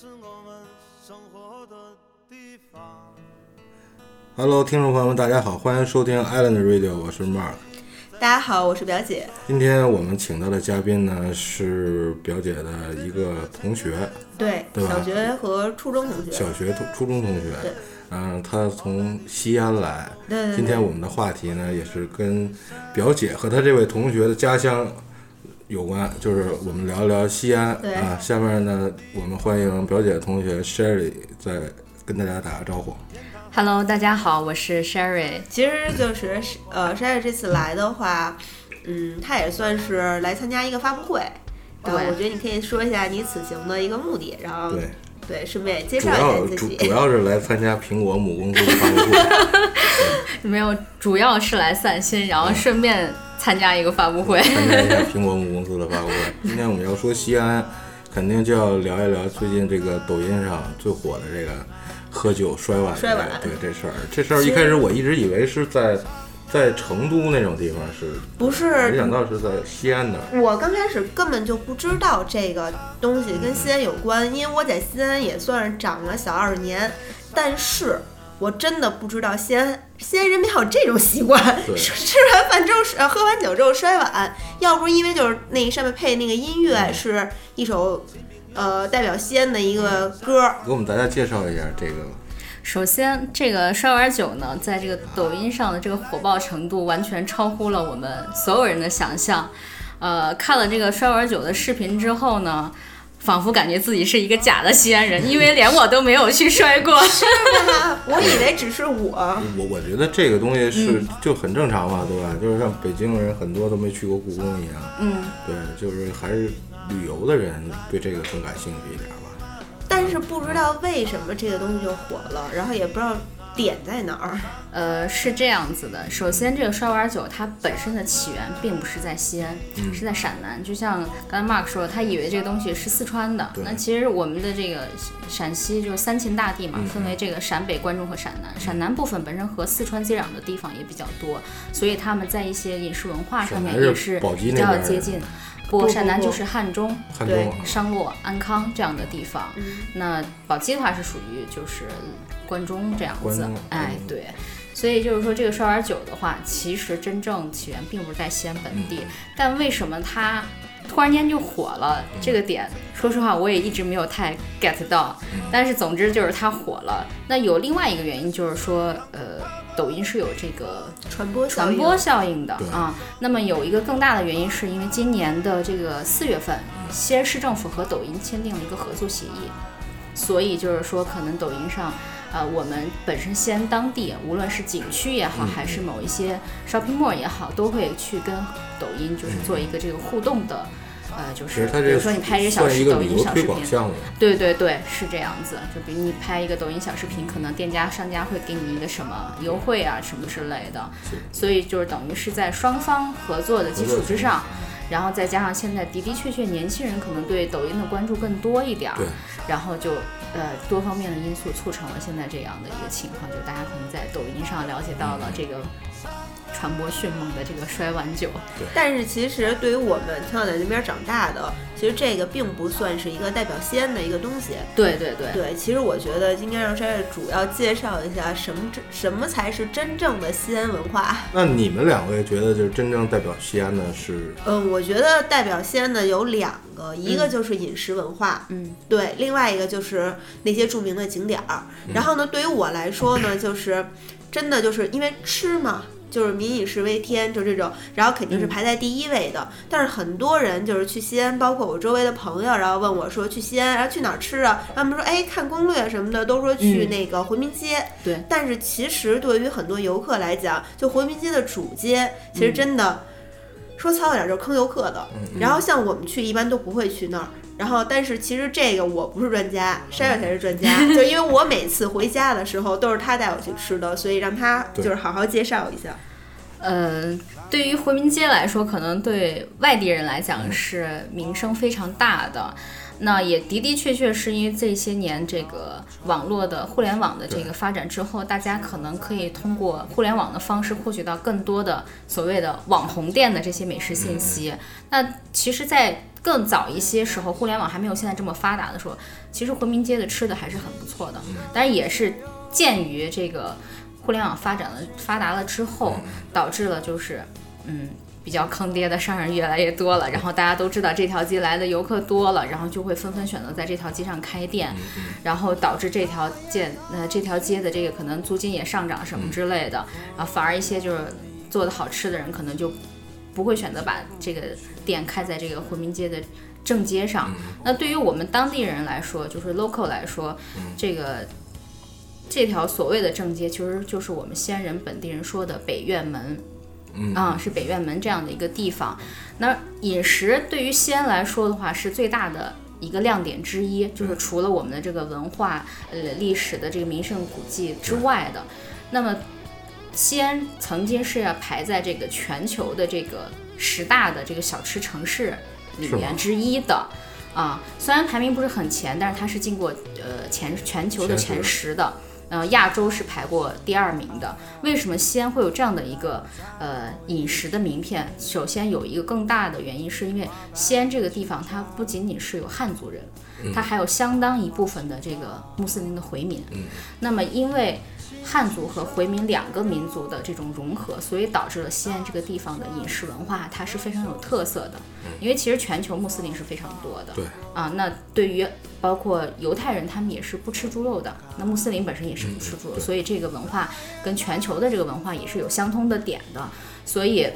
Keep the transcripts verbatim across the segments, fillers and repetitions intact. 是我们生活的地方。 Hello， 听众朋友们大家好，欢迎收听 Island Radio， 我是 Mark。 大家好，我是表姐。今天我们请到的嘉宾呢是表姐的一个同学， 对， 对吧，小学和初中同学，小学初中同学，对，嗯，他从西安来， 对， 对， 对， 对。今天我们的话题呢也是跟表姐和他这位同学的家乡有关，就是我们聊一聊西安啊。下面呢我们欢迎表姐的同学 Sherry 再跟大家打个招呼。 Hello， 大家好，我是 Sherry。 其实就是呃 Sherry 这次来的话，嗯，她也算是来参加一个发布会，对，我觉得你可以说一下你此行的一个目的，然后对对，顺便介绍一下自己。主 要, 主, 主要是来参加苹果母公司的发布会。没有，主要是来散心，然后顺便参加一个发布会，参加一下苹果母公司的发布会。今天我们要说西安，肯定就要聊一聊最近这个抖音上最火的这个喝酒摔碗，摔碗，对，这事儿，这事儿一开始我一直以为是在在成都那种地方，是不是？没想到是在西安的。我刚开始根本就不知道这个东西跟西安有关，嗯、因为我在西安也算是长了小二十年，但是我真的不知道西安西安人民还有这种习惯，吃完饭之后，呃，喝完酒之后摔碗。要不是因为就是那上面配那个音乐、嗯、是一首。呃，代表西安的一个歌，给我们大家介绍一下这个。首先，这个摔碗酒呢，在这个抖音上的这个火爆程度，完全超乎了我们所有人的想象。呃，看了这个摔碗酒的视频之后呢，仿佛感觉自己是一个假的西安人，因为连我都没有去摔过。是吗？我以为只是我。我我觉得这个东西是就很正常嘛，对吧？就是像北京人很多都没去过故宫一样。嗯。对，就是还是。旅游的人对这个更感兴趣一点吧，但是不知道为什么这个东西就火了，然后也不知道点在哪儿。呃，是这样子的，首先这个摔碗酒它本身的起源并不是在西安，嗯、是在陕南。就像刚才 Mark 说，他以为这个东西是四川的，那其实我们的这个陕西就是三秦大地嘛，嗯、分为这个陕北、关中和陕南。陕南部分本身和四川接壤的地方也比较多，所以他们在一些饮食文化上面也是比较接近。不，陕南就是汉中、汉中对商洛、安康这样的地方。嗯、那宝鸡的话是属于就是关中这样子，哎，对。所以就是说，这个摔碗酒的话，其实真正起源并不是在西安本地，嗯、但为什么它突然间就火了？嗯、这个点，说实话我也一直没有太 get 到。嗯、但是总之就是它火了。那有另外一个原因就是说，呃。抖音是有这个传播传播效应的啊，那么有一个更大的原因是因为今年的这个四月份，西安市政府和抖音签订了一个合作协议，所以就是说可能抖音上，呃，我们本身西安当地无论是景区也好，还是某一些 shopping mall 也好，都会去跟抖音就是做一个这个互动的。呃，就是比如说你拍一个小时抖音小视频，对对对，是这样子。就比如你拍一个抖音小视频，可能店家商家会给你一个什么优惠啊，什么之类的。所以就是等于是在双方合作的基础之上，然后再加上现在的的确确年轻人可能对抖音的关注更多一点，然后就呃多方面的因素促成了现在这样的一个情况，就大家可能在抖音上了解到了这个。传播迅猛的这个摔碗酒，但是其实对于我们从小在那边长大的，其实这个并不算是一个代表西安的一个东西。对对对对，其实我觉得应该让山月主要介绍一下什么什么才是真正的西安文化。那你们两位觉得就是真正代表西安的是？嗯，我觉得代表西安的有两个，一个就是饮食文化，嗯，对，另外一个就是那些著名的景点儿。嗯、然后呢，对于我来说呢，就是真的就是因为吃嘛。就是民以食为天，就这种，然后肯定是排在第一位的。嗯、但是很多人就是去西安，包括我周围的朋友，然后问我说去西安，然后去哪儿吃啊？他们说哎，看攻略什么的，都说去那个回民街。嗯、对。但是其实对于很多游客来讲，就回民街的主街，其实真的、嗯、说糙一点就是坑游客的。嗯、然后像我们去一般都不会去那儿。然后，但是其实这个我不是专家，山月才是专家。就因为我每次回家的时候都是他带我去吃的，所以让他就是好好介绍一下。呃，对于回民街来说，可能对外地人来讲是名声非常大的。那也的的确确是因为这些年这个网络的互联网的这个发展之后，大家可能可以通过互联网的方式获取到更多的所谓的网红店的这些美食信息。嗯、那其实在更早一些时候，互联网还没有现在这么发达的时候，其实回民街的吃的还是很不错的。但是也是鉴于这个互联网发展了发达了之后，导致了就是嗯比较坑爹的商人越来越多了，然后大家都知道这条街来的游客多了，然后就会纷纷选择在这条街上开店，然后导致这条街呃这条街的这个可能租金也上涨什么之类的，然后反而一些就是做的好吃的人可能就不会选择把这个店开在这个回民街的正街上。那对于我们当地人来说，就是 local 来说，这个这条所谓的正街其实就是我们西安人本地人说的北院门，嗯、啊，是北院门这样的一个地方。那饮食对于西安来说的话，是最大的一个亮点之一，就是除了我们的这个文化、呃历史的这个名胜古迹之外的，那么西安曾经是要排在这个全球的这个十大的这个小吃城市里面之一的。啊，虽然排名不是很前，但是它是经过呃前全球的前十的。呃，亚洲是排过第二名的。为什么西安会有这样的一个呃饮食的名片？首先有一个更大的原因，是因为西安这个地方它不仅仅是有汉族人，它还有相当一部分的这个穆斯林的回民。嗯、那么因为汉族和回民两个民族的这种融合，所以导致了西安这个地方的饮食文化它是非常有特色的。因为其实全球穆斯林是非常多的，对啊，那对于包括犹太人他们也是不吃猪肉的，那穆斯林本身也是不吃猪肉，嗯、所以这个文化跟全球的这个文化也是有相通的点的。所以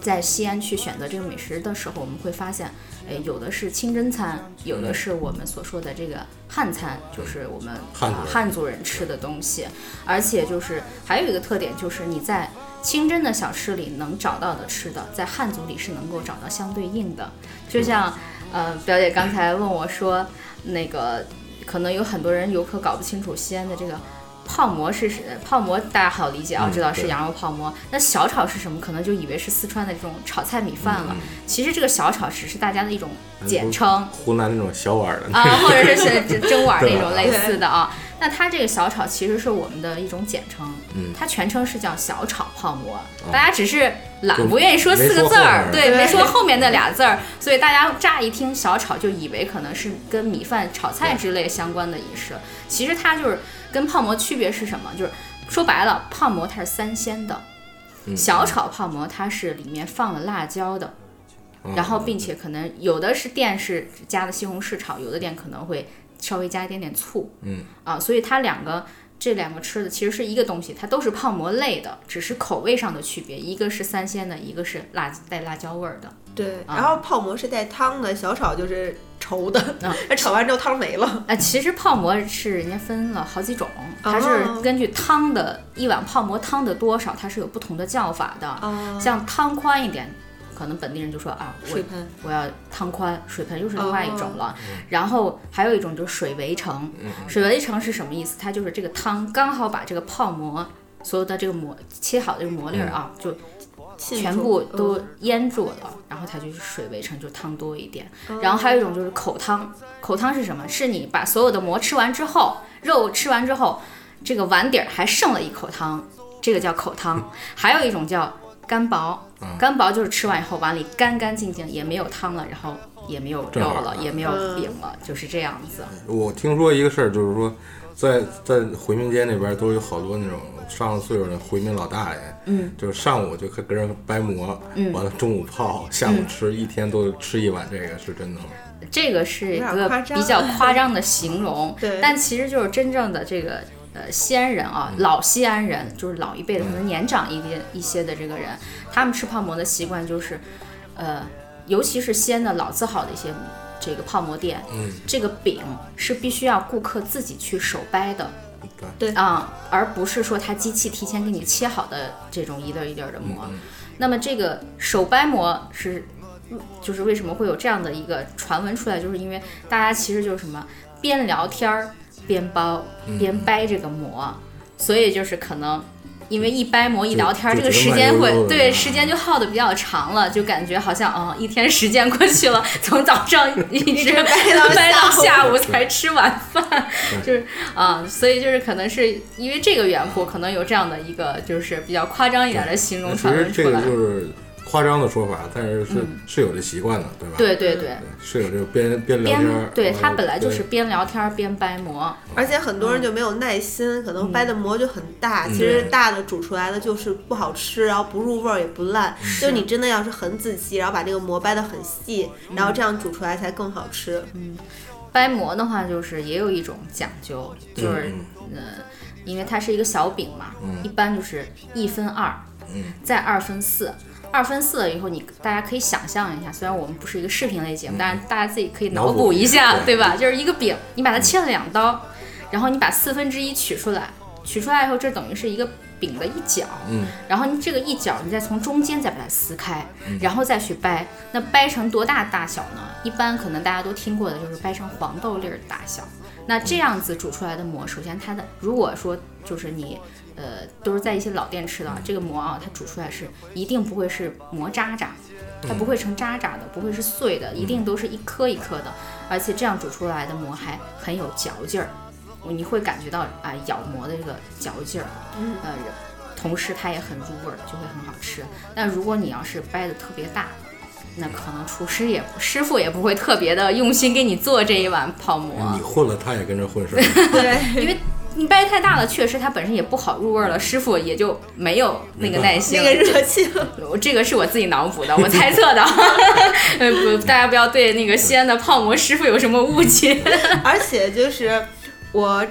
在西安去选择这个美食的时候，我们会发现，哎，有的是清真餐，有的是我们所说的这个汉餐，就是我们汉 族,、呃、汉族人吃的东西。而且就是还有一个特点，就是你在清真的小吃里能找到的吃的，在汉族里是能够找到相对应的。就像呃表姐刚才问我说，那个可能有很多人游客搞不清楚西安的这个泡馍是泡馍，大家好理解啊，知道是羊肉泡馍。那小炒是什么？可能就以为是四川的这种炒菜米饭了。嗯、其实这个小炒只是大家的一种简称，湖南那种小碗的啊，或者是蒸碗那种类似的啊。那它这个小炒其实是我们的一种简称，嗯、它全称是叫小炒泡馍。嗯、大家只是懒不愿意说四个字儿，对，没说后面那俩字儿，所以大家乍一听小炒就以为可能是跟米饭、炒菜之类相关的饮食，其实它就是。跟泡馍区别是什么？就是说白了，泡馍它是三鲜的，嗯、小炒泡馍它是里面放了辣椒的，嗯、然后并且可能有的是店是加的西红柿炒，有的店可能会稍微加一点点醋，嗯啊，所以它两个这两个吃的其实是一个东西，它都是泡馍类的，只是口味上的区别，一个是三鲜的，一个是辣带辣椒味的。对，嗯、然后泡馍是带汤的，小炒就是。稠的，那炒完之后汤没了。呃、其实泡馍是人家分了好几种，它是根据汤的一碗泡馍汤的多少，它是有不同的叫法的。哦、像汤宽一点，可能本地人就说啊，水盆，我要汤宽，水盆又是另外一种了。哦、然后还有一种就是水围城，水围城是什么意思？它就是这个汤刚好把这个泡馍所有的这个馍切好的这个馍粒啊，嗯、就。全部都腌住了，然后它就是水围成，就汤多一点。然后还有一种就是口汤，口汤是什么？是你把所有的馍吃完之后，肉吃完之后，这个碗底还剩了一口汤，这个叫口汤。还有一种叫干薄，干薄就是吃完以后碗里干干净净，也没有汤了，然后也没有肉了，也没有饼了，就是这样子。我听说一个事儿，就是说在在回民街那边都有好多那种上了岁数的回民老大爷，嗯，就是上午就跟人掰馍，嗯，完了中午泡，下午吃，嗯、一天都吃一碗，这个是真的吗？这个是一个比较夸张的形容，对，但其实就是真正的这个呃西安人啊，嗯、老西安人就是老一辈的，可能年长一些、嗯、一些的这个人，他们吃泡馍的习惯就是，呃，尤其是西安的老字号的一些这个泡馍店，嗯，这个饼是必须要顾客自己去手掰的。对啊，嗯，而不是说它机器提前给你切好的这种一粒一粒的馍。嗯、那么这个手掰馍是，就是为什么会有这样的一个传闻出来，就是因为大家其实就是什么边聊天边包边掰这个馍，嗯、所以就是可能因为一掰馍一聊天，这个时间会对时间就耗得比较长了，就感觉好像哦一天时间过去了，从早上一直掰到掰到下午才吃晚饭，就是啊，所以就是可能是因为这个缘故，可能有这样的一个就是比较夸张一点的形容传闻出来。其实这个就是夸张的说法，但是是、嗯、是有这习惯的，对吧？对对对，是有这边边聊天，对他本来就是边聊天边掰馍，而且很多人就没有耐心，嗯、可能掰的馍就很大、嗯，其实大的煮出来的就是不好吃，然后不入味也不烂。嗯、就是你真的要是很仔细，然后把这个馍掰的很细，然后这样煮出来才更好吃。嗯，掰馍的话就是也有一种讲究，就是嗯、呃，因为它是一个小饼嘛，嗯、一般就是一分二，嗯，再二分四。二分四了以后你大家可以想象一下，虽然我们不是一个视频类节目，但是大家自己可以脑补一下，对吧？就是一个饼，你把它切了两刀，然后你把四分之一取出来，取出来以后这等于是一个饼的一角，嗯，然后你这个一角你再从中间再把它撕开，然后再去掰，那掰成多大大小呢？一般可能大家都听过的就是掰成黄豆粒儿大小。那这样子煮出来的馍，首先它的如果说就是你呃，都是在一些老店吃的这个馍啊，它煮出来是一定不会是馍渣渣，它不会成渣渣的，不会是碎的，一定都是一颗一颗的，而且这样煮出来的馍还很有嚼劲儿，你会感觉到啊、呃、咬馍的这个嚼劲儿，呃，同时它也很入味儿，就会很好吃。但如果你要是掰得特别大，那可能厨师也师傅也不会特别的用心给你做这一碗泡馍，你混了他也跟着混是吧？对，因为。你掰太大了，确实它本身也不好入味了，师傅也就没有那个耐心、那个热情。这个是我自己脑补的，我猜测的，大家不要对那个西安的泡馍师傅有什么误解。而且就是我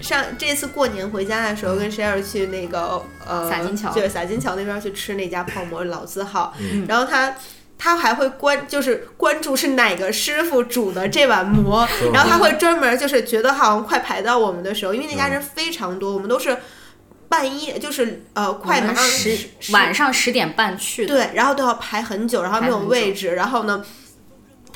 上这次过年回家的时候，跟 Sherry 去那个呃洒金桥，对，洒金桥那边去吃那家泡馍老字号，嗯、然后他。他还会关，就是关注是哪个师傅煮的这碗馍，然后他会专门就是觉得好像快排到我们的时候，因为那家人非常多，我们都是半夜，就是呃快马上十晚上十点半去的，对，然后都要排很久，然后没有位置，然后呢。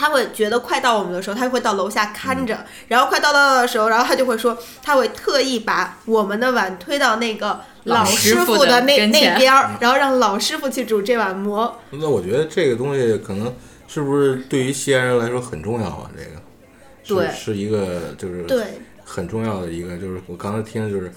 他会觉得快到我们的时候，他会到楼下看着，然后快到到的时候，然后他就会说，他会特意把我们的碗推到那个老师傅的那那边，然后让老师傅去煮这碗馍。那我觉得这个东西可能是不是对于西安人来说很重要啊？这个对，是一个就是很重要的一个，就是我刚才听的就是。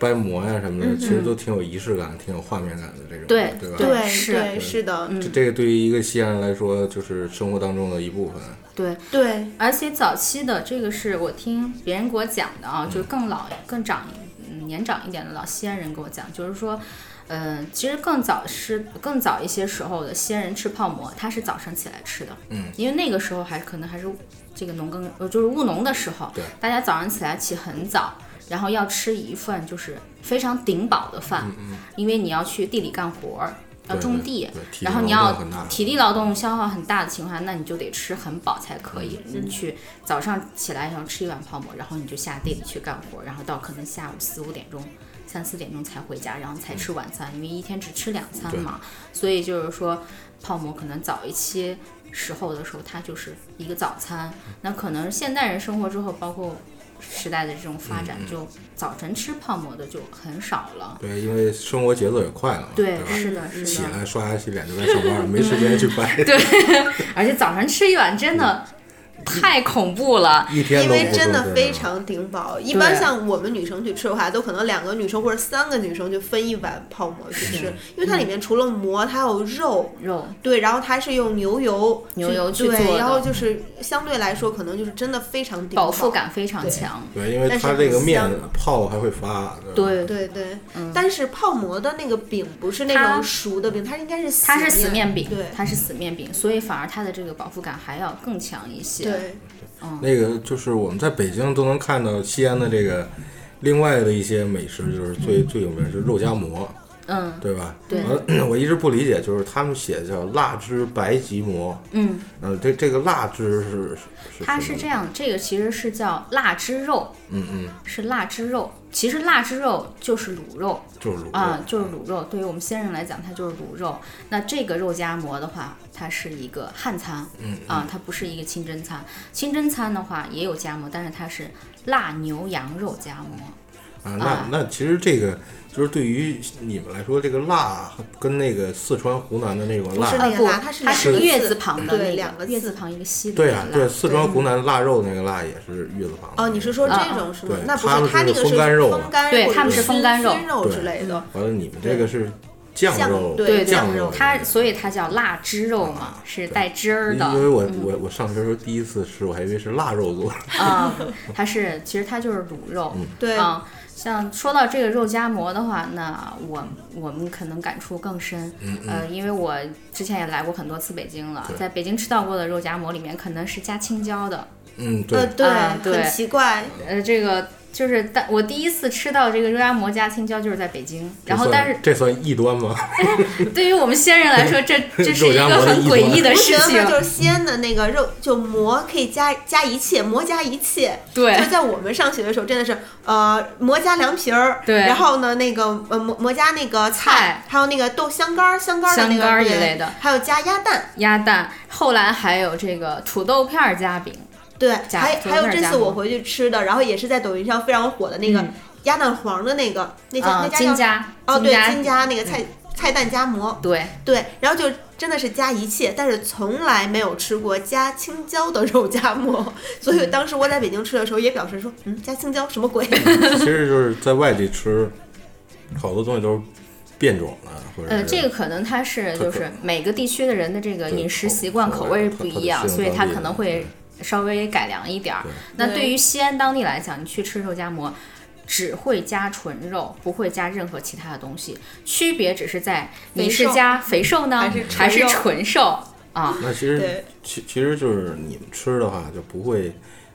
掰馍呀、啊、什么的，其实都挺有仪式感、嗯、挺有画面感的这种，对对吧？对，是是的，这这个对于一个西安人来说，就是生活当中的一部分。对对，而且早期的这个是我听别人给我讲的啊，就是更老、嗯、更长、嗯、年长一点的老西安人给我讲，就是说，嗯、呃，其实更早是更早一些时候的西安人吃泡馍，他是早上起来吃的，嗯，因为那个时候还可能还是这个农耕，就是务农的时候，对，大家早上起来起很早。然后要吃一份就是非常顶饱的饭，嗯嗯，因为你要去地里干活，要种地，然后你要体力劳动消耗很大的情况下，那你就得吃很饱才可以。嗯、你去早上起来想吃一碗泡馍，然后你就下地里去干活，然后到可能下午四五点钟、三四点钟才回家，然后才吃晚餐，因为一天只吃两餐嘛。所以就是说，泡馍可能早一些时候的时候，它就是一个早餐。那可能现代人生活之后，包括。时代的这种发展，就早晨吃泡馍的就很少了。对，因为生活节奏也快了嘛。对，对是的，是的。起来刷牙洗脸就该上班了，没时间去掰。对，而且早上吃一碗真的太恐怖了，一天因为真的非常顶饱。一般像我们女生去吃的话，都可能两个女生或者三个女生就分一碗泡馍去吃，因为它里面除了馍，它有肉，肉对，然后它是用牛油牛油去做的，然后就是相对来说可能就是真的非常顶饱，饱腹感非常强。对，对因为它这个面泡还会发。对对对、嗯，但是泡馍的那个饼不是那种熟的饼，它应该是它是死面饼，对，它是死面饼，所以反而它的这个饱腹感还要更强一些。对，那个就是我们在北京都能看到西安的这个另外的一些美食，就是最、嗯、最有名的是肉夹馍，嗯，对吧？对，我一直不理解，就是他们写叫腊汁白吉馍，嗯，呃，这这个腊汁是是它是这样，这个其实是叫腊汁肉，嗯嗯，是腊汁肉。其实腊汁肉就是卤肉，就是卤肉啊、嗯，就是卤肉。对于我们西安人来讲，它就是卤肉。那这个肉夹馍的话，它是一个汉餐，嗯啊、嗯嗯，它不是一个清真餐。清真餐的话也有夹馍，但是它是腊牛羊肉夹馍。啊，那、啊、那其实这个就是对于你们来说，这个辣跟那个四川湖南的那种辣，不是那个辣，它是它是月字旁的，对，两个月字旁一个西的。对啊，对，四川湖南腊肉那个辣也是月字旁的。哦，你是说这种是吗？那不是，它那个是风干肉，对，他们是风干肉之类的。完了，你们这个是。酱肉，对酱肉，它所以它叫腊汁肉嘛，啊、是带汁儿的。因为我、嗯、我我上学时候第一次吃，我还以为是腊肉做的啊、嗯，它是其实它就是卤肉，嗯、对啊。嗯像说到这个肉夹馍的话，那我我们可能感触更深、嗯嗯、呃，因为我之前也来过很多次北京了，在北京吃到过的肉夹馍里面可能是加青椒的，嗯对、呃、对、呃、对很奇怪，呃这个就是我第一次吃到这个肉夹馍加青椒就是在北京，然后但是这算异端吗？对于我们西安人来说，这这是一个很诡异的事情。就是西安的那个肉，就馍可以加加一切，馍加一切。对，就在我们上学的时候，真的是呃馍加凉皮儿，对，然后呢那个呃馍馍加那个菜，还有那个豆香干、香干的那个香干一类的，还有加鸭蛋，鸭蛋，后来还有这个土豆片夹饼。对，还还有这次我回去吃的，然后也是在抖音上非常火的那个鸭蛋黄的那个、嗯、那家、呃、那家金家哦对金家那个菜、嗯、菜蛋夹馍，对对，然后就真的是加一切，但是从来没有吃过加青椒的肉夹馍，所以当时我在北京吃的时候也表示说，嗯，加青椒什么鬼？其实就是在外地吃，好多东西都是变种了，或者呃，这个可能它是就是每个地区的人的这个饮食习惯口味不一样，所以它可能会。稍微改良一点儿。那对于西安当地来讲，你去吃肉夹馍只会加纯肉，不会加任何其他的东西，区别只是在你是加肥瘦呢还 是, 还是纯瘦啊？那其实 其, 其实就是你们吃的话就不会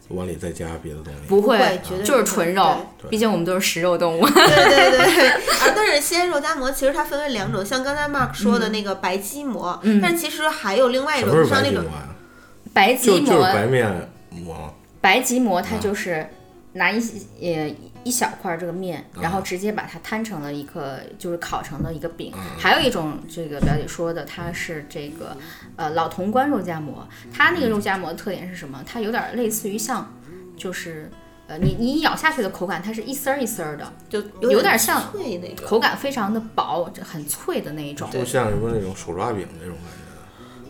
往里再加别的东西，不会，就是纯肉，毕竟我们都是食肉动物。对对对啊！但是西安肉夹馍其实它分为两种，像刚才 Mark 说的那个白鸡馍、嗯、但其实还有另外一种，像那种白吉馍 就, 就是白面馍，白吉馍它就是拿一、嗯、一小块这个面，然后直接把它摊成了一个，就是烤成了一个饼、嗯。还有一种，这个表姐说的，它是这个呃老潼关肉夹馍，它那个肉夹馍的特点是什么？它有点类似于像，就是呃你你咬下去的口感，它是一丝儿一丝儿的，就有点像脆那种，口感非常的薄，很脆的那一种，就像什么那种手抓饼那种感觉。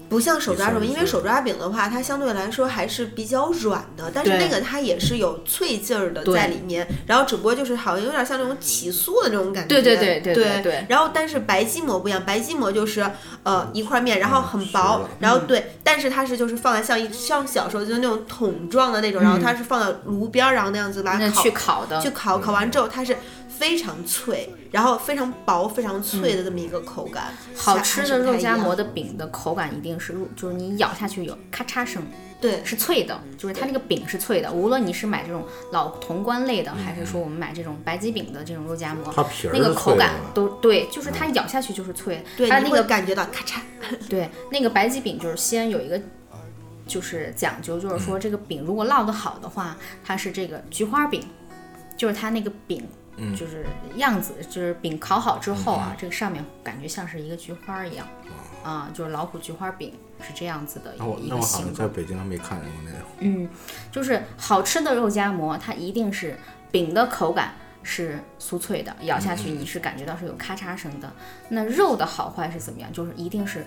不像手抓饼，因为手抓饼的话它相对来说还是比较软的，但是那个它也是有脆劲儿的在里面，然后只不过就是好像有点像那种起酥的那种感觉，对对对对 对, 对, 对然后但是白吉馍不一样，白吉馍就是呃一块面，然后很薄、嗯、然后对、嗯、但是它是就是放在像一像小时候就是那种桶状的那种、嗯、然后它是放到炉边，然后那样子把它烤去烤的去烤烤完之后它是非常脆，然后非常薄非常脆的这么一个口感、嗯、好吃的肉夹馍的饼的口感一定是就是你咬下去有咔嚓声，对，是脆的，就是它那个饼是脆的，无论你是买这种老潼关类的、嗯、还是说我们买这种白吉饼的这种肉夹馍，它皮儿那个口感都对，就是它咬下去就是脆、嗯、它那个对，你会感觉到咔嚓对，那个白吉饼就是西安有一个就是讲究，就是说这个饼如果烙得好的话，它是这个菊花饼，就是它那个饼嗯、就是样子，就是饼烤好之后啊、嗯，这个上面感觉像是一个菊花一样，嗯、啊，就是老虎菊花饼是这样子的一个形状。那我好像在北京还没看见过那种。嗯，就是好吃的肉夹馍，它一定是饼的口感是酥脆的，咬下去你是感觉到是有咔嚓声的。嗯、那肉的好坏是怎么样？就是一定是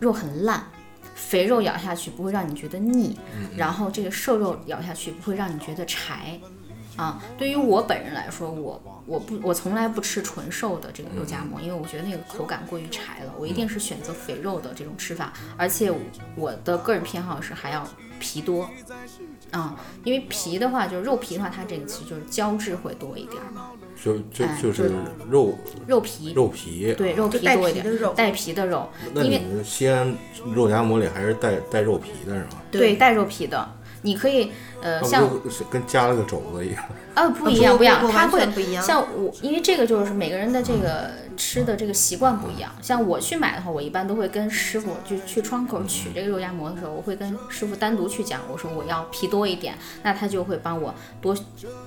肉很烂。肥肉咬下去不会让你觉得腻，嗯、然后这个瘦肉咬下去不会让你觉得柴。啊，对于我本人来说，我我不我从来不吃纯瘦的这个肉夹馍，因为我觉得那个口感过于柴了，我一定是选择肥肉的这种吃法，而且我的个人偏好是还要皮多，啊，因为皮的话就是肉皮的话，它这个其实就是胶质会多一点嘛，就就就是肉、哎、肉皮肉皮对肉皮多一点，带皮的肉，那你们西安肉夹馍里还是带带肉皮的是吗？对，带肉皮的。你可以，呃，像跟加了个肘子一样，啊，不一样，不一样，它会不一样。像我，因为这个就是每个人的这个吃的这个习惯不一样。像我去买的话，我一般都会跟师傅就去窗口取这个肉夹馍的时候，我会跟师傅单独去讲，我说我要皮多一点，那他就会帮我多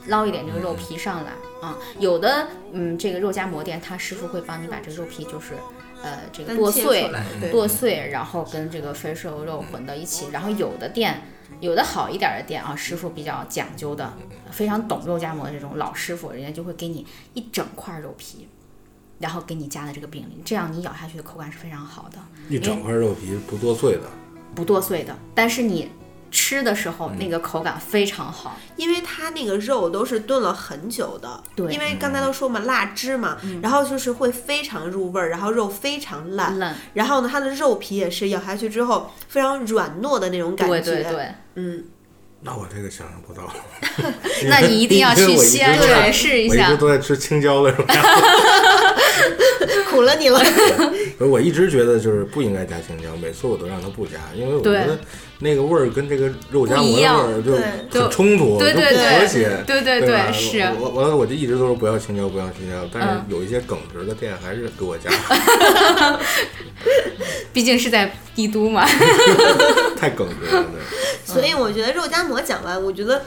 捞一点这个肉皮上来啊。有的，嗯，这个肉夹馍店，他师傅会帮你把这个肉皮就是。呃，这个剁碎，剁碎，然后跟这个肥瘦肉混到一起。然后有的店，有的好一点的店啊，师傅比较讲究的，非常懂肉夹馍的这种老师傅，人家就会给你一整块肉皮，然后给你夹在这个饼里，这样你咬下去的口感是非常好的。一整块肉皮不剁碎的，不剁碎的，但是你吃的时候那个口感非常好，因为它那个肉都是炖了很久的，对，因为刚才都说嘛，辣汁嘛、嗯、然后就是会非常入味，然后肉非常烂烂，然后呢它的肉皮也是咬下去之后非常软糯的那种感觉，对对对，嗯，那我这个想象不到那你一定要去西安尝试一下。我一直都在吃青椒的时候苦了你了我一直觉得就是不应该加青椒，每次我都让它不加，因为我觉得那个味儿跟这个肉夹馍的味儿就很冲突，对对对，不和谐，对对 对, 对, 对是。我我我就一直都说不要青椒，不要青椒，但是有一些耿直的店还是给我加。嗯、毕竟是在帝都嘛，太耿直了。所以我觉得肉夹馍讲完，我觉得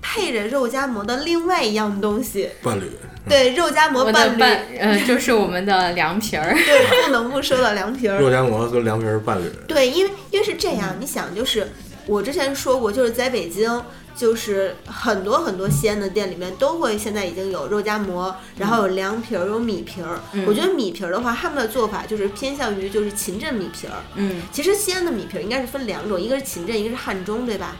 配着肉夹馍的另外一样东西，伴侣。对，肉夹馍伴侣，呃，就是我们的凉皮儿。对，不能不说的凉皮儿。肉夹馍跟凉皮儿伴侣。对，因为因为是这样，嗯、你想，就是我之前说过，就是在北京，就是很多很多西安的店里面都会现在已经有肉夹馍，然后有凉皮儿，有米皮儿、嗯。我觉得米皮儿的话，他们的做法就是偏向于就是秦镇米皮儿。嗯，其实西安的米皮儿应该是分两种，一个是秦镇，一个是汉中，对吧？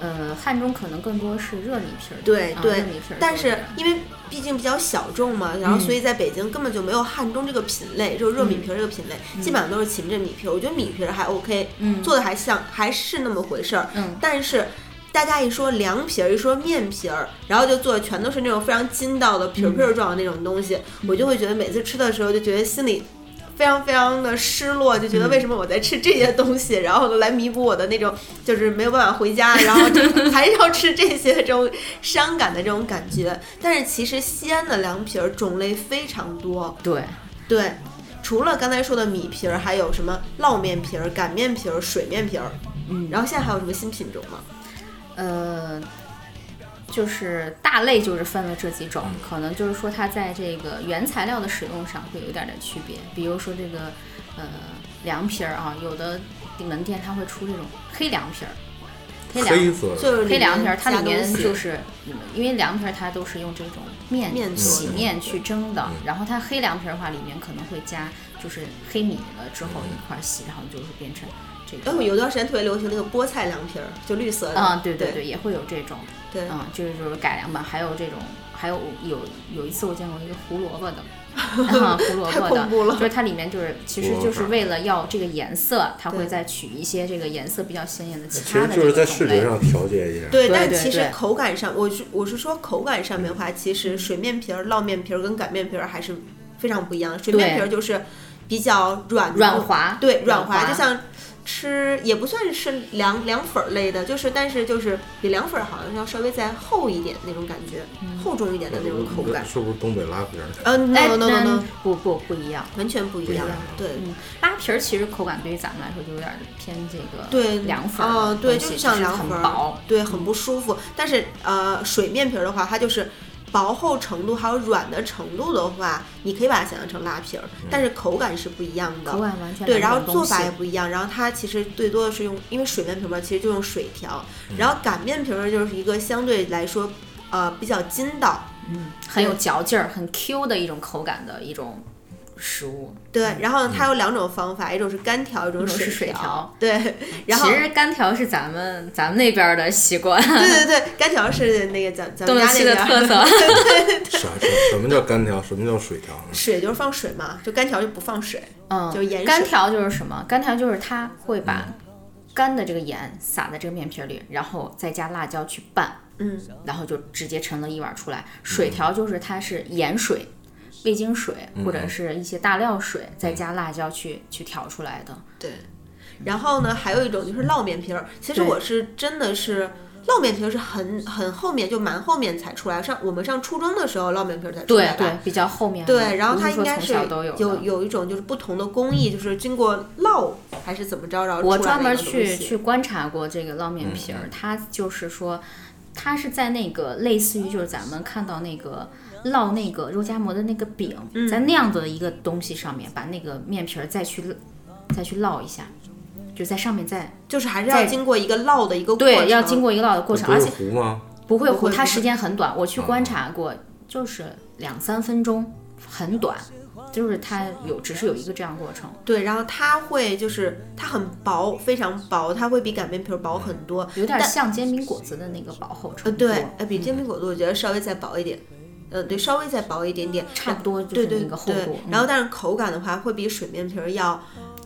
呃，汉中可能更多是热米皮儿，对对、啊、但是因为毕竟比较小众嘛，然后所以在北京根本就没有汉中这个品类，就是热米皮儿这个品类、嗯、基本上都是秦镇米皮儿。我觉得米皮儿还 OK、嗯、做的还像还是那么回事儿、嗯、但是大家一说凉皮儿，一说面皮儿，然后就做的全都是那种非常筋道的皮皮状的那种东西、嗯、我就会觉得每次吃的时候就觉得心里非常非常的失落，就觉得为什么我在吃这些东西、嗯、然后来弥补我的那种就是没有办法回家，然后就还要吃这些这种伤感的这种感觉。但是其实西安的凉皮儿种类非常多，对对，除了刚才说的米皮儿，还有什么烙面皮儿、擀面皮儿、水面皮儿，嗯，然后现在还有什么新品种吗？呃就是大类就是分了这几种，可能就是说它在这个原材料的使用上会有一点点区别。比如说这个呃凉皮儿啊，有的门店它会出这种黑凉皮儿，黑凉就是黑凉皮儿，它里面就是因为凉皮儿它都是用这种面洗面去蒸的，然后它黑凉皮儿的话里面可能会加就是黑米了之后一块洗，然后就是变成。哎，我有段时间特别流行那个菠菜凉皮儿，就绿色的。啊、嗯，对对 对, 对，也会有这种。对，嗯，就是就是改良版，还有这种，还有有有一次我见过一个胡萝卜的，嗯、胡萝卜的，就是它里面就是其实就是为了要这个颜色，它会再取一些这个颜色比较鲜艳的其他的。其实就是在视觉上调节一下。对，但其实口感上，我是我是说口感上面的话，其实水面皮儿、烙面皮儿跟擀面皮儿还是非常不一样的。水面皮儿就是比较软软滑，对软滑，就像。吃也不算是凉凉粉类的，就是但是就是比凉粉好像要稍微再厚一点那种感觉、嗯，厚重一点的那种口感。是不是东北拉皮儿？呃、uh, ，no no no no， 不不不一样，完全不一样。对，嗯、拉皮儿其实口感对于咱们来说就有点偏这个对凉粉哦，对，就是像凉粉，很薄，对，很不舒服。但是呃，水面皮儿的话，它就是。薄厚程度还有软的程度的话，你可以把它想象成拉皮儿，但是口感是不一样的，口感完全对，然后做法也不一样，然后它其实最多的是用，因为水面皮儿其实就用水调，然后擀面皮儿就是一个相对来说呃比较筋道，嗯，很有嚼劲儿，很 Q 的一种口感的一种食物。对，然后它有两种方法，一种是干调，一种是水调。对，然后其实干调是咱们咱们那边的习惯。对对对，干调是那个咱咱们家那边的特色。对对对。啥什么叫干调？什么叫水调？水就是放水嘛，就干调就不放水，嗯，就盐水。干调就是什么？干调就是它会把干的这个盐撒在这个面皮里，然后再加辣椒去拌，嗯，然后就直接盛了一碗出来。水调就是它是盐水。味精水或者是一些大料水，嗯、再加辣椒去去调出来的。对，然后呢，还有一种就是烙面皮儿。其实我是真的是烙面皮儿是很很后面，就蛮后面才出来。上我们上初中的时候，烙面皮儿才出来。对对，比较后面。对，然后它应该是有有有一种就是不同的工艺，就是经过烙还是怎么着，然后出来的。我专门去去观察过这个烙面皮儿，嗯、它就是说，它是在那个类似于就是咱们看到那个。烙那个肉夹馍的那个饼，嗯、在那样的一个东西上面，把那个面皮儿再去再去烙一下，就在上面再就是还是要经过一个烙的一个过程，对，要经过一个烙的过程，而且不会糊吗？不会糊，它时间很短，我去观察过，就是两三分钟，很短。就是它有只是有一个这样过程。对，然后它会就是它很薄，非常薄，它会比擀面皮薄很多，有点像煎饼果子的那个薄厚程度。对，比煎饼果子我觉得稍微再薄一点，呃，对，稍微再薄一点点，差不多就是那个厚度。对对对、嗯、然后但是口感的话会比水面皮要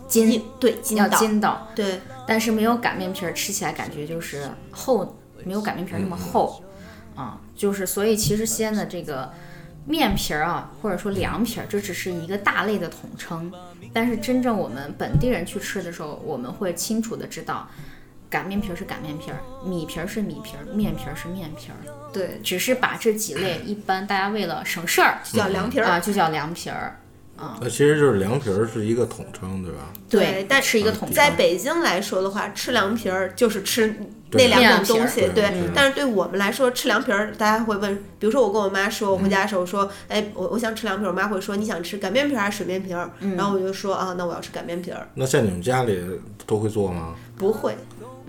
筋，对，筋要筋道。对，但是没有擀面皮吃起来感觉就是厚，没有擀面皮那么厚、嗯、啊，就是所以其实西安的这个面皮啊，或者说凉皮，这只是一个大类的统称，但是真正我们本地人去吃的时候，我们会清楚的知道擀面皮是擀面皮，米皮是米皮，面皮是面皮。对，只是把这几类一般大家为了省事儿就叫凉皮啊，就叫凉皮儿啊、嗯。其实就是凉皮是一个统称，对吧？对，但是一个统称。在北京来说的话，吃凉皮就是吃那两种东西。 对, 对, 对, 对，但是对我们来说吃凉皮儿，大家会问，比如说我跟我妈说，我回家的时候说、嗯、哎，我我想吃凉皮儿，我妈会说你想吃擀面皮还是水面皮儿、嗯、然后我就说啊，那我要吃擀面皮儿。那像你们家里都会做吗？不会，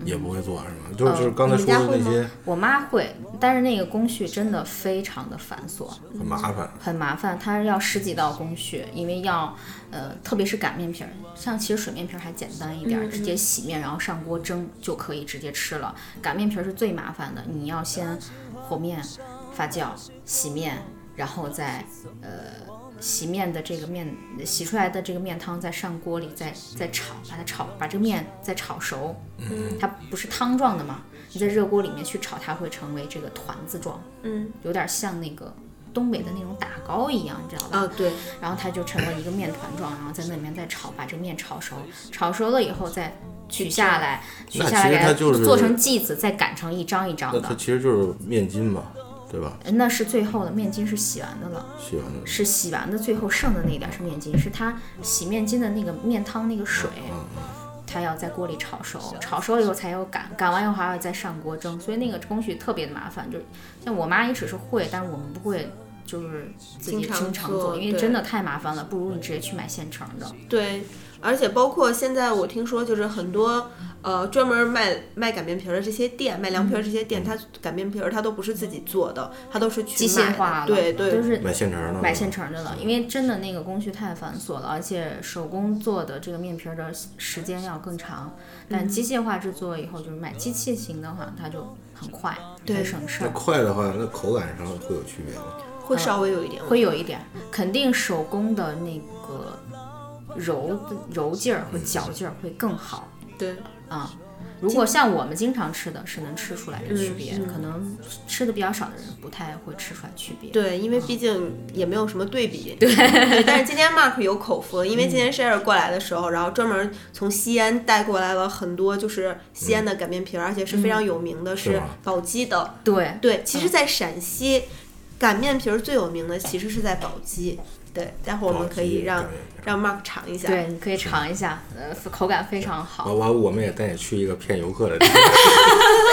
也不会做是吗？就是刚才说的那些、呃、我妈会，但是那个工序真的非常的繁琐，很麻烦，很麻烦，它要十几道工序，因为要呃，特别是擀面皮，像其实水面皮还简单一点、嗯、直接洗面然后上锅蒸就可以直接吃了。擀面皮是最麻烦的，你要先和面发酵洗面，然后再呃洗面的这个面洗出来的这个面汤再上锅里再再炒，把它炒，把这个面再炒熟。嗯，它不是汤状的嘛，你在热锅里面去炒，它会成为这个团子状。嗯，有点像那个东北的那种打糕一样，你知道吧？哦，对。然后它就成了一个面团状，然后在那里面再炒，把这个面炒熟，炒熟了以后再取下来，取下来它、就是、做成剂子，再擀成一张一张的。那它其实就是面筋嘛。对吧？那是最后的，面筋是洗完的了，洗完的是洗完的，最后剩的那一点是面筋，是它洗面筋的那个面汤那个水，嗯嗯、它要在锅里炒熟，炒熟以后才要擀，擀完以后还要再上锅蒸，所以那个工序特别的麻烦。就像我妈一直是会，但是我们不会。就是自己经常 做, 经常做因为真的太麻烦了，不如你直接去买现成的。对，而且包括现在我听说就是很多呃专门卖卖擀面皮的这些店，卖凉皮这些店、嗯、它擀面皮它都不是自己做的，它都是去机械化了。对对，就是买现成的，买现成的了，因为真的那个工序太繁琐了，而且手工做的这个面皮的时间要更长，但机械化制作以后就是买机器型的话它就很快，对，省事。那快的话那口感上会有区别吗？会稍微有一点、嗯、会有一点，肯定手工的那个揉揉劲儿和搅劲儿会更好。对啊、嗯，如果像我们经常吃的是能吃出来的区别、嗯、可能吃的比较少的人不太会吃出来区别。对，因为毕竟也没有什么对比、嗯、对, 对。但是今天 Mark 有口福，因为今天 Sherry 过来的时候、嗯、然后专门从西安带过来了很多就是西安的擀面皮、嗯、而且是非常有名的、嗯、是宝鸡的。对对，其实在陕西、嗯，擀面皮最有名的其实是在宝鸡。对，待会儿我们可以让让 Mark 尝一下。对，你可以尝一下，呃，口感非常好。我我们也带你去一个骗游客的地方，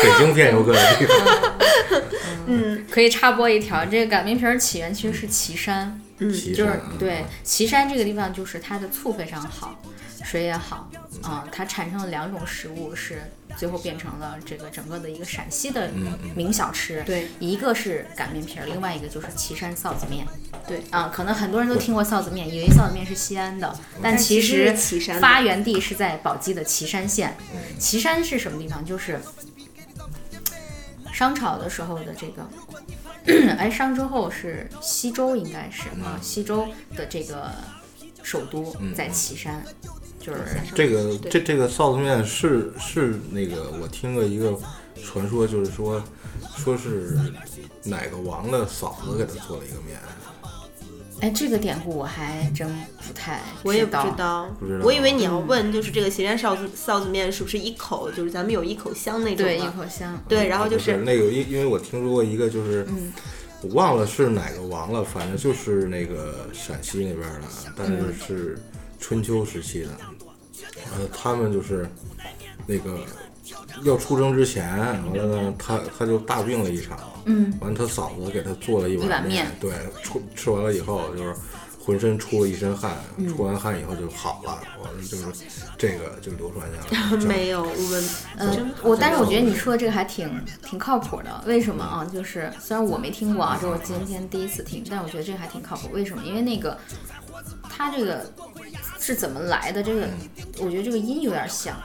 北京骗游客的地方。嗯，可以插播一条，这个擀面皮起源其实是岐山，嗯，就是对，岐山这个地方就是它的醋非常好，水也好啊、呃，它产生了两种食物是。最后变成了这个整个的一个陕西的名小吃，嗯、对，一个是擀面皮，另外一个就是岐山臊子面。对啊，可能很多人都听过臊子面，以为臊子面是西安的，但其实发源地是在宝鸡的岐山县。岐山是什么地方？就是商朝的时候的这个，哎，商之后是西周，应该是啊，西周的这个首都在岐山。嗯，就是这个这这个臊子面是是那个我听过一个传说，就是说说是哪个王的嫂子给他做了一个面。哎，这个典故我还真不太知道，我也不知道，不知道。我以为你要问，就是这个岐山臊子臊子面是不是一口，就是咱们有一口香那种？对，一口香。对，然后就是、嗯、那有一，因为我听说过一个，就是。嗯，我忘了是哪个王了，反正就是那个陕西那边的，但是是春秋时期的。呃，他们就是那个要出征之前，完了呢，他他就大病了一场，嗯，完了他嫂子给他做了一碗面，一碗面，对，吃吃完了以后就是浑身出了一身汗，出完汗以后就好了。我、嗯、就是这个就流传下来。没有，我们嗯，我但是我觉得你说的这个还挺挺靠谱的。为什么啊？就是虽然我没听过啊，这是我今天第一次听，但我觉得这个还挺靠谱。为什么？因为那个他这个是怎么来的？这个、嗯、我觉得这个音有点像。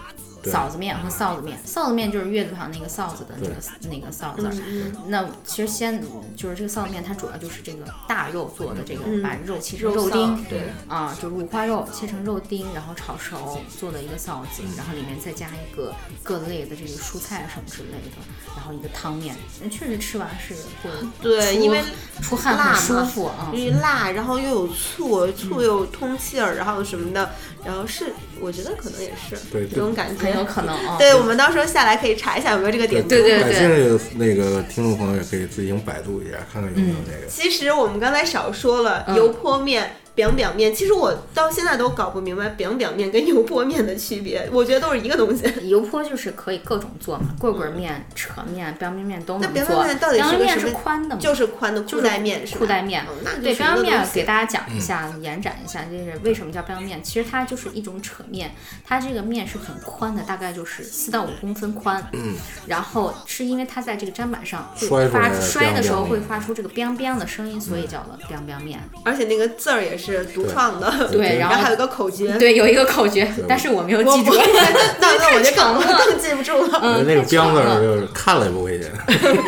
臊子面和臊子面，臊子面就是月字旁那个臊子的那个那个臊子、嗯、那其实先就是这个臊子面它主要就是这个大肉做的，这个、嗯、把肉切成肉丁，肉对啊，就是五花肉切成肉丁，然后炒熟做的一个臊子、嗯、然后里面再加一个各类的这个蔬菜什么之类的，然后一个汤面，确实吃完是会对，因为出汗很舒服啊，因为辣，然后又有醋，醋又有通气儿，然后什么的，然后是我觉得可能也是对这种感觉。很有可能啊、哦！对，我们到时候下来可以查一下有没有这个点。对对对，感兴趣的那个听众朋友也可以自行百度一下，看看有没有这个、嗯。其实我们刚才少说了、嗯、油泼面、饼饼面，其实我到现在都搞不明白饼饼面跟油泼面的区别，我觉得都是一个东西。油泼就是可以各种做嘛，棍棍面、扯面、饼饼面都能做。那饼饼面到底是个什么？是宽的吗？就是宽的裤带面，是吧？裤带面。哦、那对，饼饼面给大家讲一下、嗯，延展一下，就是为什么叫饼饼面？其实它就是一种扯面，它这个面是很宽。大概就是四到五公分宽、嗯、然后是因为它在这个砧板上会发摔的时候会发出这个 biang biang 的声音、嗯、所以叫了 biang biang 面，而且那个字儿也是独创的， 对, 对，然后还有一个口诀，对，有一个口诀，但是我没有记住，那那我就更记不住了，嗯，那个 biang 字就是看了也不会记，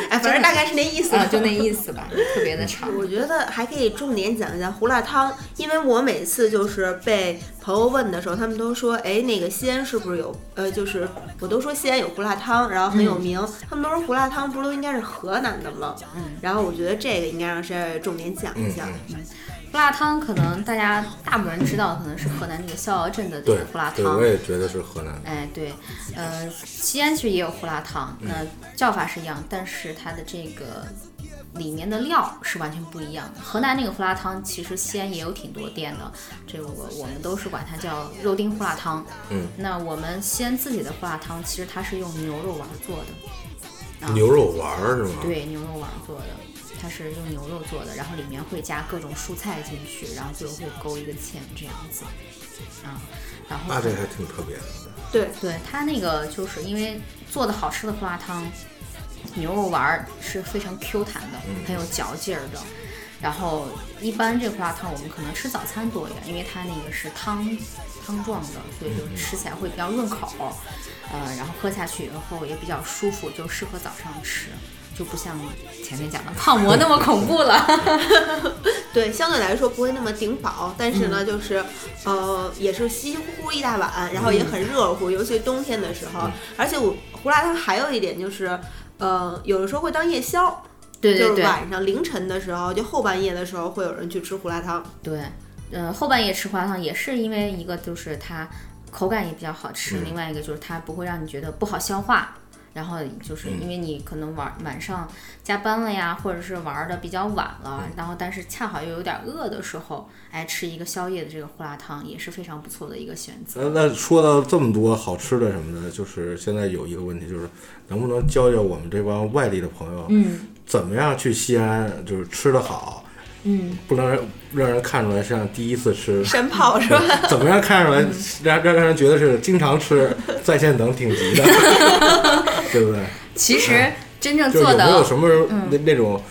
哎，反正大概是那意思、啊、就那意思吧，特别的长。我觉得还可以重点讲一下胡辣汤，因为我每次就是被朋友问的时候，他们都说，哎，那个西安是不是有？呃，就是我都说西安有胡辣汤，然后很有名。嗯、他们都说胡辣汤不是都应该是河南的吗？嗯。然后我觉得这个应该让谁重点讲一下。嗯嗯，胡辣汤可能大家大部分人知道，可能是河南那个逍遥镇的这个胡辣汤。对，对，我也觉得是河南。哎，对，呃，西安其实也有胡辣汤，那叫法是一样，但是它的这个。里面的料是完全不一样的。河南那个胡辣汤其实西安也有挺多店的，这个我们都是管它叫肉丁胡辣汤。嗯，那我们西安自己的胡辣汤其实它是用牛肉丸做的，牛肉丸是吗？对，牛肉丸做的，它是用牛肉做的，然后里面会加各种蔬菜进去，然后最后会勾一个芡这样子。啊、嗯，然后那这还挺特别的。对对，它那个就是因为做的好吃的胡辣汤。牛肉丸是非常 Q 弹的，很有嚼劲儿的。然后一般这胡辣汤我们可能吃早餐多一点，因为它那个是汤汤状的，所以就吃起来会比较润口。呃，然后喝下去以后也比较舒服，就适合早上吃，就不像前面讲的泡馍那么恐怖了。对，相对来说不会那么顶饱，但是呢，嗯、就是呃，也是稀稀乎乎一大碗，然后也很热乎，嗯、尤其冬天的时候。嗯、而且我胡辣汤还有一点就是。呃，有的时候会当夜宵，对对对，就是晚上凌晨的时候，就后半夜的时候会有人去吃胡辣汤。对，呃，后半夜吃胡辣汤也是因为一个就是它口感也比较好吃，嗯、另外一个就是它不会让你觉得不好消化。然后就是因为你可能晚晚上加班了呀，或者是玩的比较晚了，然后但是恰好又有点饿的时候，哎，吃一个宵夜的这个胡辣汤也是非常不错的一个选择。那说到这么多好吃的什么的，就是现在有一个问题，就是能不能教教我们这帮外地的朋友，嗯，怎么样去西安就是吃得好。嗯，不能让人看出来像第一次吃山炮是吧？怎么样看出来，让让让人觉得是经常吃，在线等挺急的，对不对？其实真正做的、嗯、有没有什么那、嗯、那种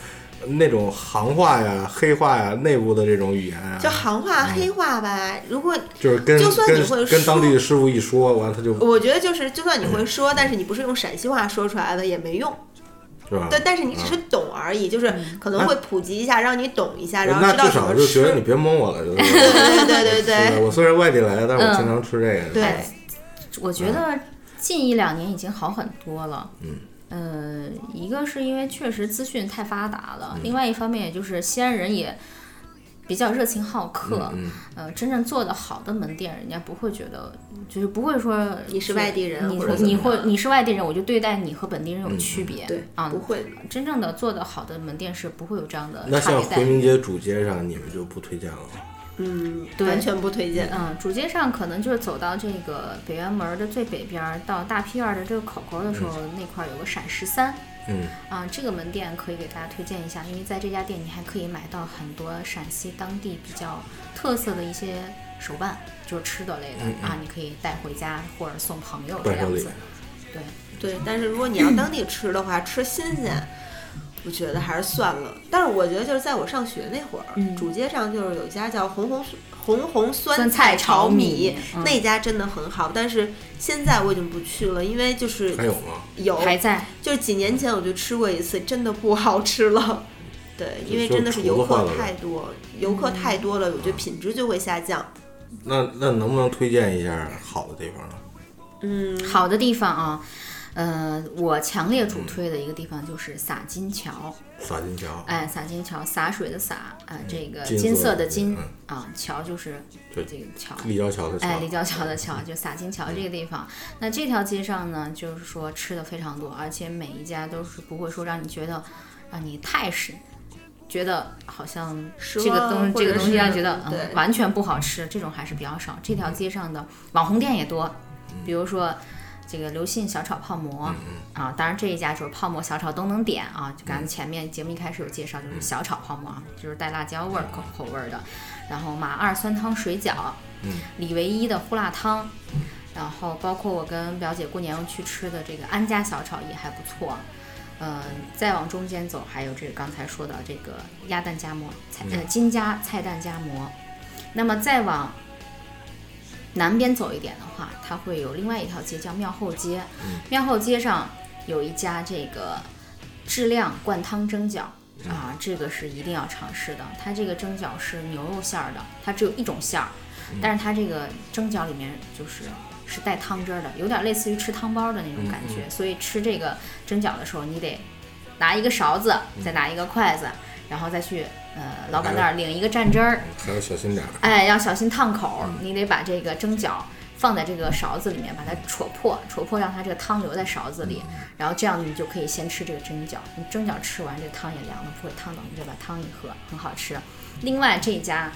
那种行话呀、黑话呀、内部的这种语言啊？就行话、嗯、黑话吧。如果就是跟就算你会说 跟, 跟当地的师傅一说完，他就我觉得就是就算你会说、嗯，但是你不是用陕西话说出来的也没用。对，但是你只是懂而已、啊，就是可能会普及一下，啊、让你懂一下，然后知道怎么吃。那至少就觉得你别蒙我了，对对对对对。我虽然外地来的，但我经常吃这个。嗯、对、嗯，我觉得近一两年已经好很多了。嗯。呃，一个是因为确实资讯太发达了，嗯、另外一方面也就是西安人也比较热情好客。嗯嗯、呃，真正做的好的门店，人家不会觉得，就是不会说你是外地人，你或你或你是外地人，我就对待你和本地人有区别，嗯、对啊，不会。真正的做的好的门店是不会有这样的差别待遇。那像回民街主街上，你们就不推荐了吗？嗯，对，完全不推荐。嗯，主街上可能就是走到这个北园门的最北边，到大批院的这个口口的时候，嗯、那块有个陕十三。嗯啊、呃，这个门店可以给大家推荐一下，因为在这家店你还可以买到很多陕西当地比较特色的一些手办，就是吃的类的、嗯、啊，你可以带回家或者送朋友这样子。对对，但是如果你要当地吃的话，嗯、吃新鲜，我觉得还是算了。但是我觉得就是在我上学那会儿，嗯、主街上就是有一家叫红红红红酸菜炒米，嗯、那家真的很好。但是现在我已经不去了，因为就是还有吗？有还在，就是几年前我就吃过一次，真的不好吃了。对，因为真的是游客太多，游客太多了，我觉得品质就会下降。那那能不能推荐一下好的地方呢？嗯，好的地方啊，呃，我强烈主推的一个地方就是洒金桥。洒金桥，哎，洒金桥，洒水的洒，啊，这个金色的金啊，桥就是这个桥，立交桥的桥，哎，立交桥的桥，就洒金桥这个地方。那这条街上呢，就是说吃的非常多，而且每一家都是不会说让你觉得让你太是觉得好像这个东这个东西让你觉得、嗯、完全不好吃，这种还是比较少。这条街上的网红店也多。比如说这个刘信小炒泡馍、嗯嗯、啊，当然这一家就是泡馍小炒都能点啊，就刚才前面节目一开始有介绍，就是小炒泡馍、嗯、就是带辣椒味儿口口味的，然后马二酸汤水饺、嗯、李唯一的胡辣汤，然后包括我跟表姐过年去吃的这个安家小炒也还不错。嗯、呃，再往中间走还有这个刚才说的这个鸭蛋夹馍菜、嗯呃、金家菜蛋夹馍。那么再往南边走一点的话，它会有另外一条街叫庙后街、嗯、庙后街上有一家这个质量灌汤蒸饺、嗯、啊，这个是一定要尝试的。它这个蒸饺是牛肉馅的，它只有一种馅、嗯、但是它这个蒸饺里面就是是带汤汁的，有点类似于吃汤包的那种感觉、嗯、所以吃这个蒸饺的时候你得拿一个勺子、嗯、再拿一个筷子，然后再去呃老板那儿领一个蘸汁儿，还要小心点儿，哎，要小心烫口、嗯、你得把这个蒸饺放在这个勺子里面，把它戳破戳破，让它这个汤留在勺子里、嗯、然后这样你就可以先吃这个蒸饺，你蒸饺吃完这个汤也凉了，不会烫到，你就把汤一喝，很好吃。另外这家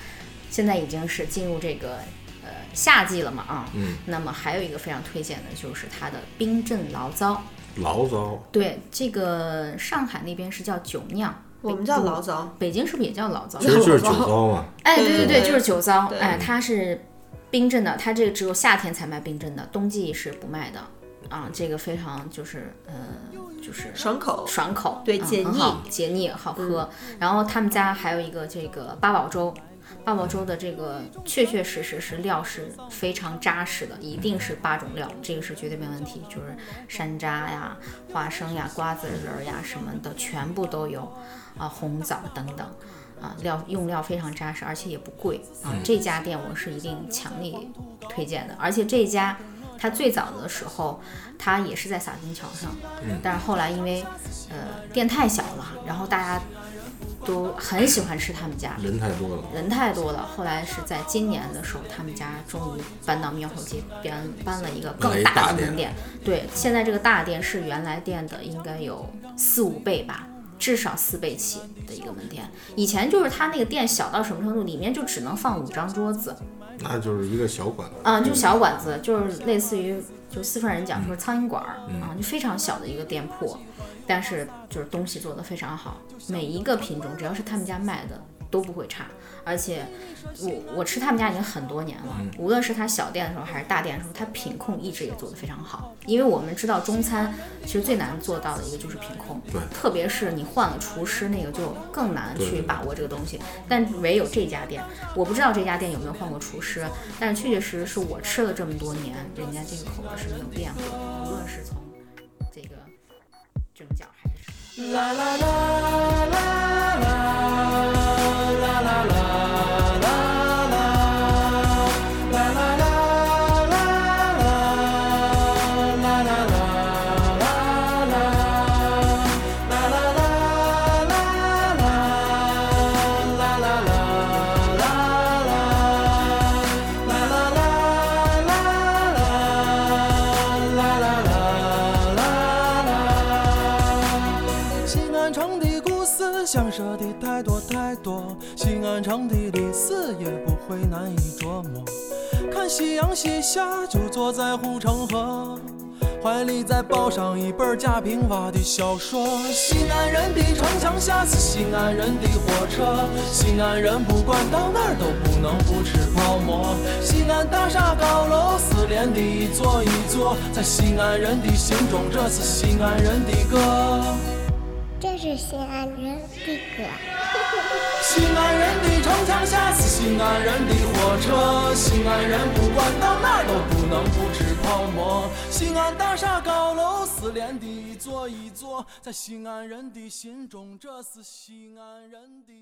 现在已经是进入这个呃夏季了嘛啊、嗯、那么还有一个非常推荐的就是它的冰镇醪糟。醪糟，对，这个上海那边是叫酒酿，我们叫醪糟，北京是不是也叫醪糟？其实就是酒糟嘛。哎，对对对，就是酒糟。哎，它是冰镇的，它这个只有夏天才卖冰镇的，冬季是不卖的。啊，这个非常就是呃，就是爽口，爽口，对，解腻，解腻，好喝。然后他们家还有一个这个八宝粥，八宝粥的这个确确实实是料是非常扎实的，一定是八种料，这个是绝对没问题，就是山楂呀、花生呀、瓜子仁呀什么的，全部都有。啊，红枣等等，啊，料用料非常扎实，而且也不贵啊、嗯。这家店我是一定强力推荐的，而且这家它最早的时候，它也是在洒金桥上，嗯、但是后来因为呃店太小了，然后大家都很喜欢吃他们家，人太多了，人太多了。后来是在今年的时候，他们家终于搬到庙后街边，搬了一个更大的门店。对，现在这个大店是原来店的应该有四五倍吧。至少四倍起的一个门店，以前就是它那个店小到什么程度，里面就只能放五张桌子，那就是一个小馆子啊、嗯，就小馆子，就是类似于就四川人讲说苍蝇馆儿、嗯、啊，就非常小的一个店铺，但是就是东西做得非常好，每一个品种只要是他们家卖的都不会差，而且我我吃他们家已经很多年了，无论是他小店的时候还是大店的时候，他品控一直也做得非常好。因为我们知道中餐其实最难做到的一个就是品控，对，特别是你换了厨师，那个就更难去把握这个东西。但唯有这家店，我不知道这家店有没有换过厨师，但是确确实实是我吃了这么多年，人家这个口味是没有变过，无论是从这个蒸饺还是什么。啦啦啦啦啦啦想说的太多太多，西安城的历史也不会难以琢磨。看夕阳西下，就坐在护城河，怀里再抱上一本贾平凹的小说。西安人的城墙下是西安人的火车，西安人不管到哪儿都不能不吃泡馍。西安大厦高楼四连的一座一座，在西安人的心中这是西安人的歌，这是西安人的歌。西安人的城墙下是西安人的火车，西安人不管到哪儿都不能不吃泡馍。西安大厦高楼四连的一座一座，在西安人的心中这是西安人的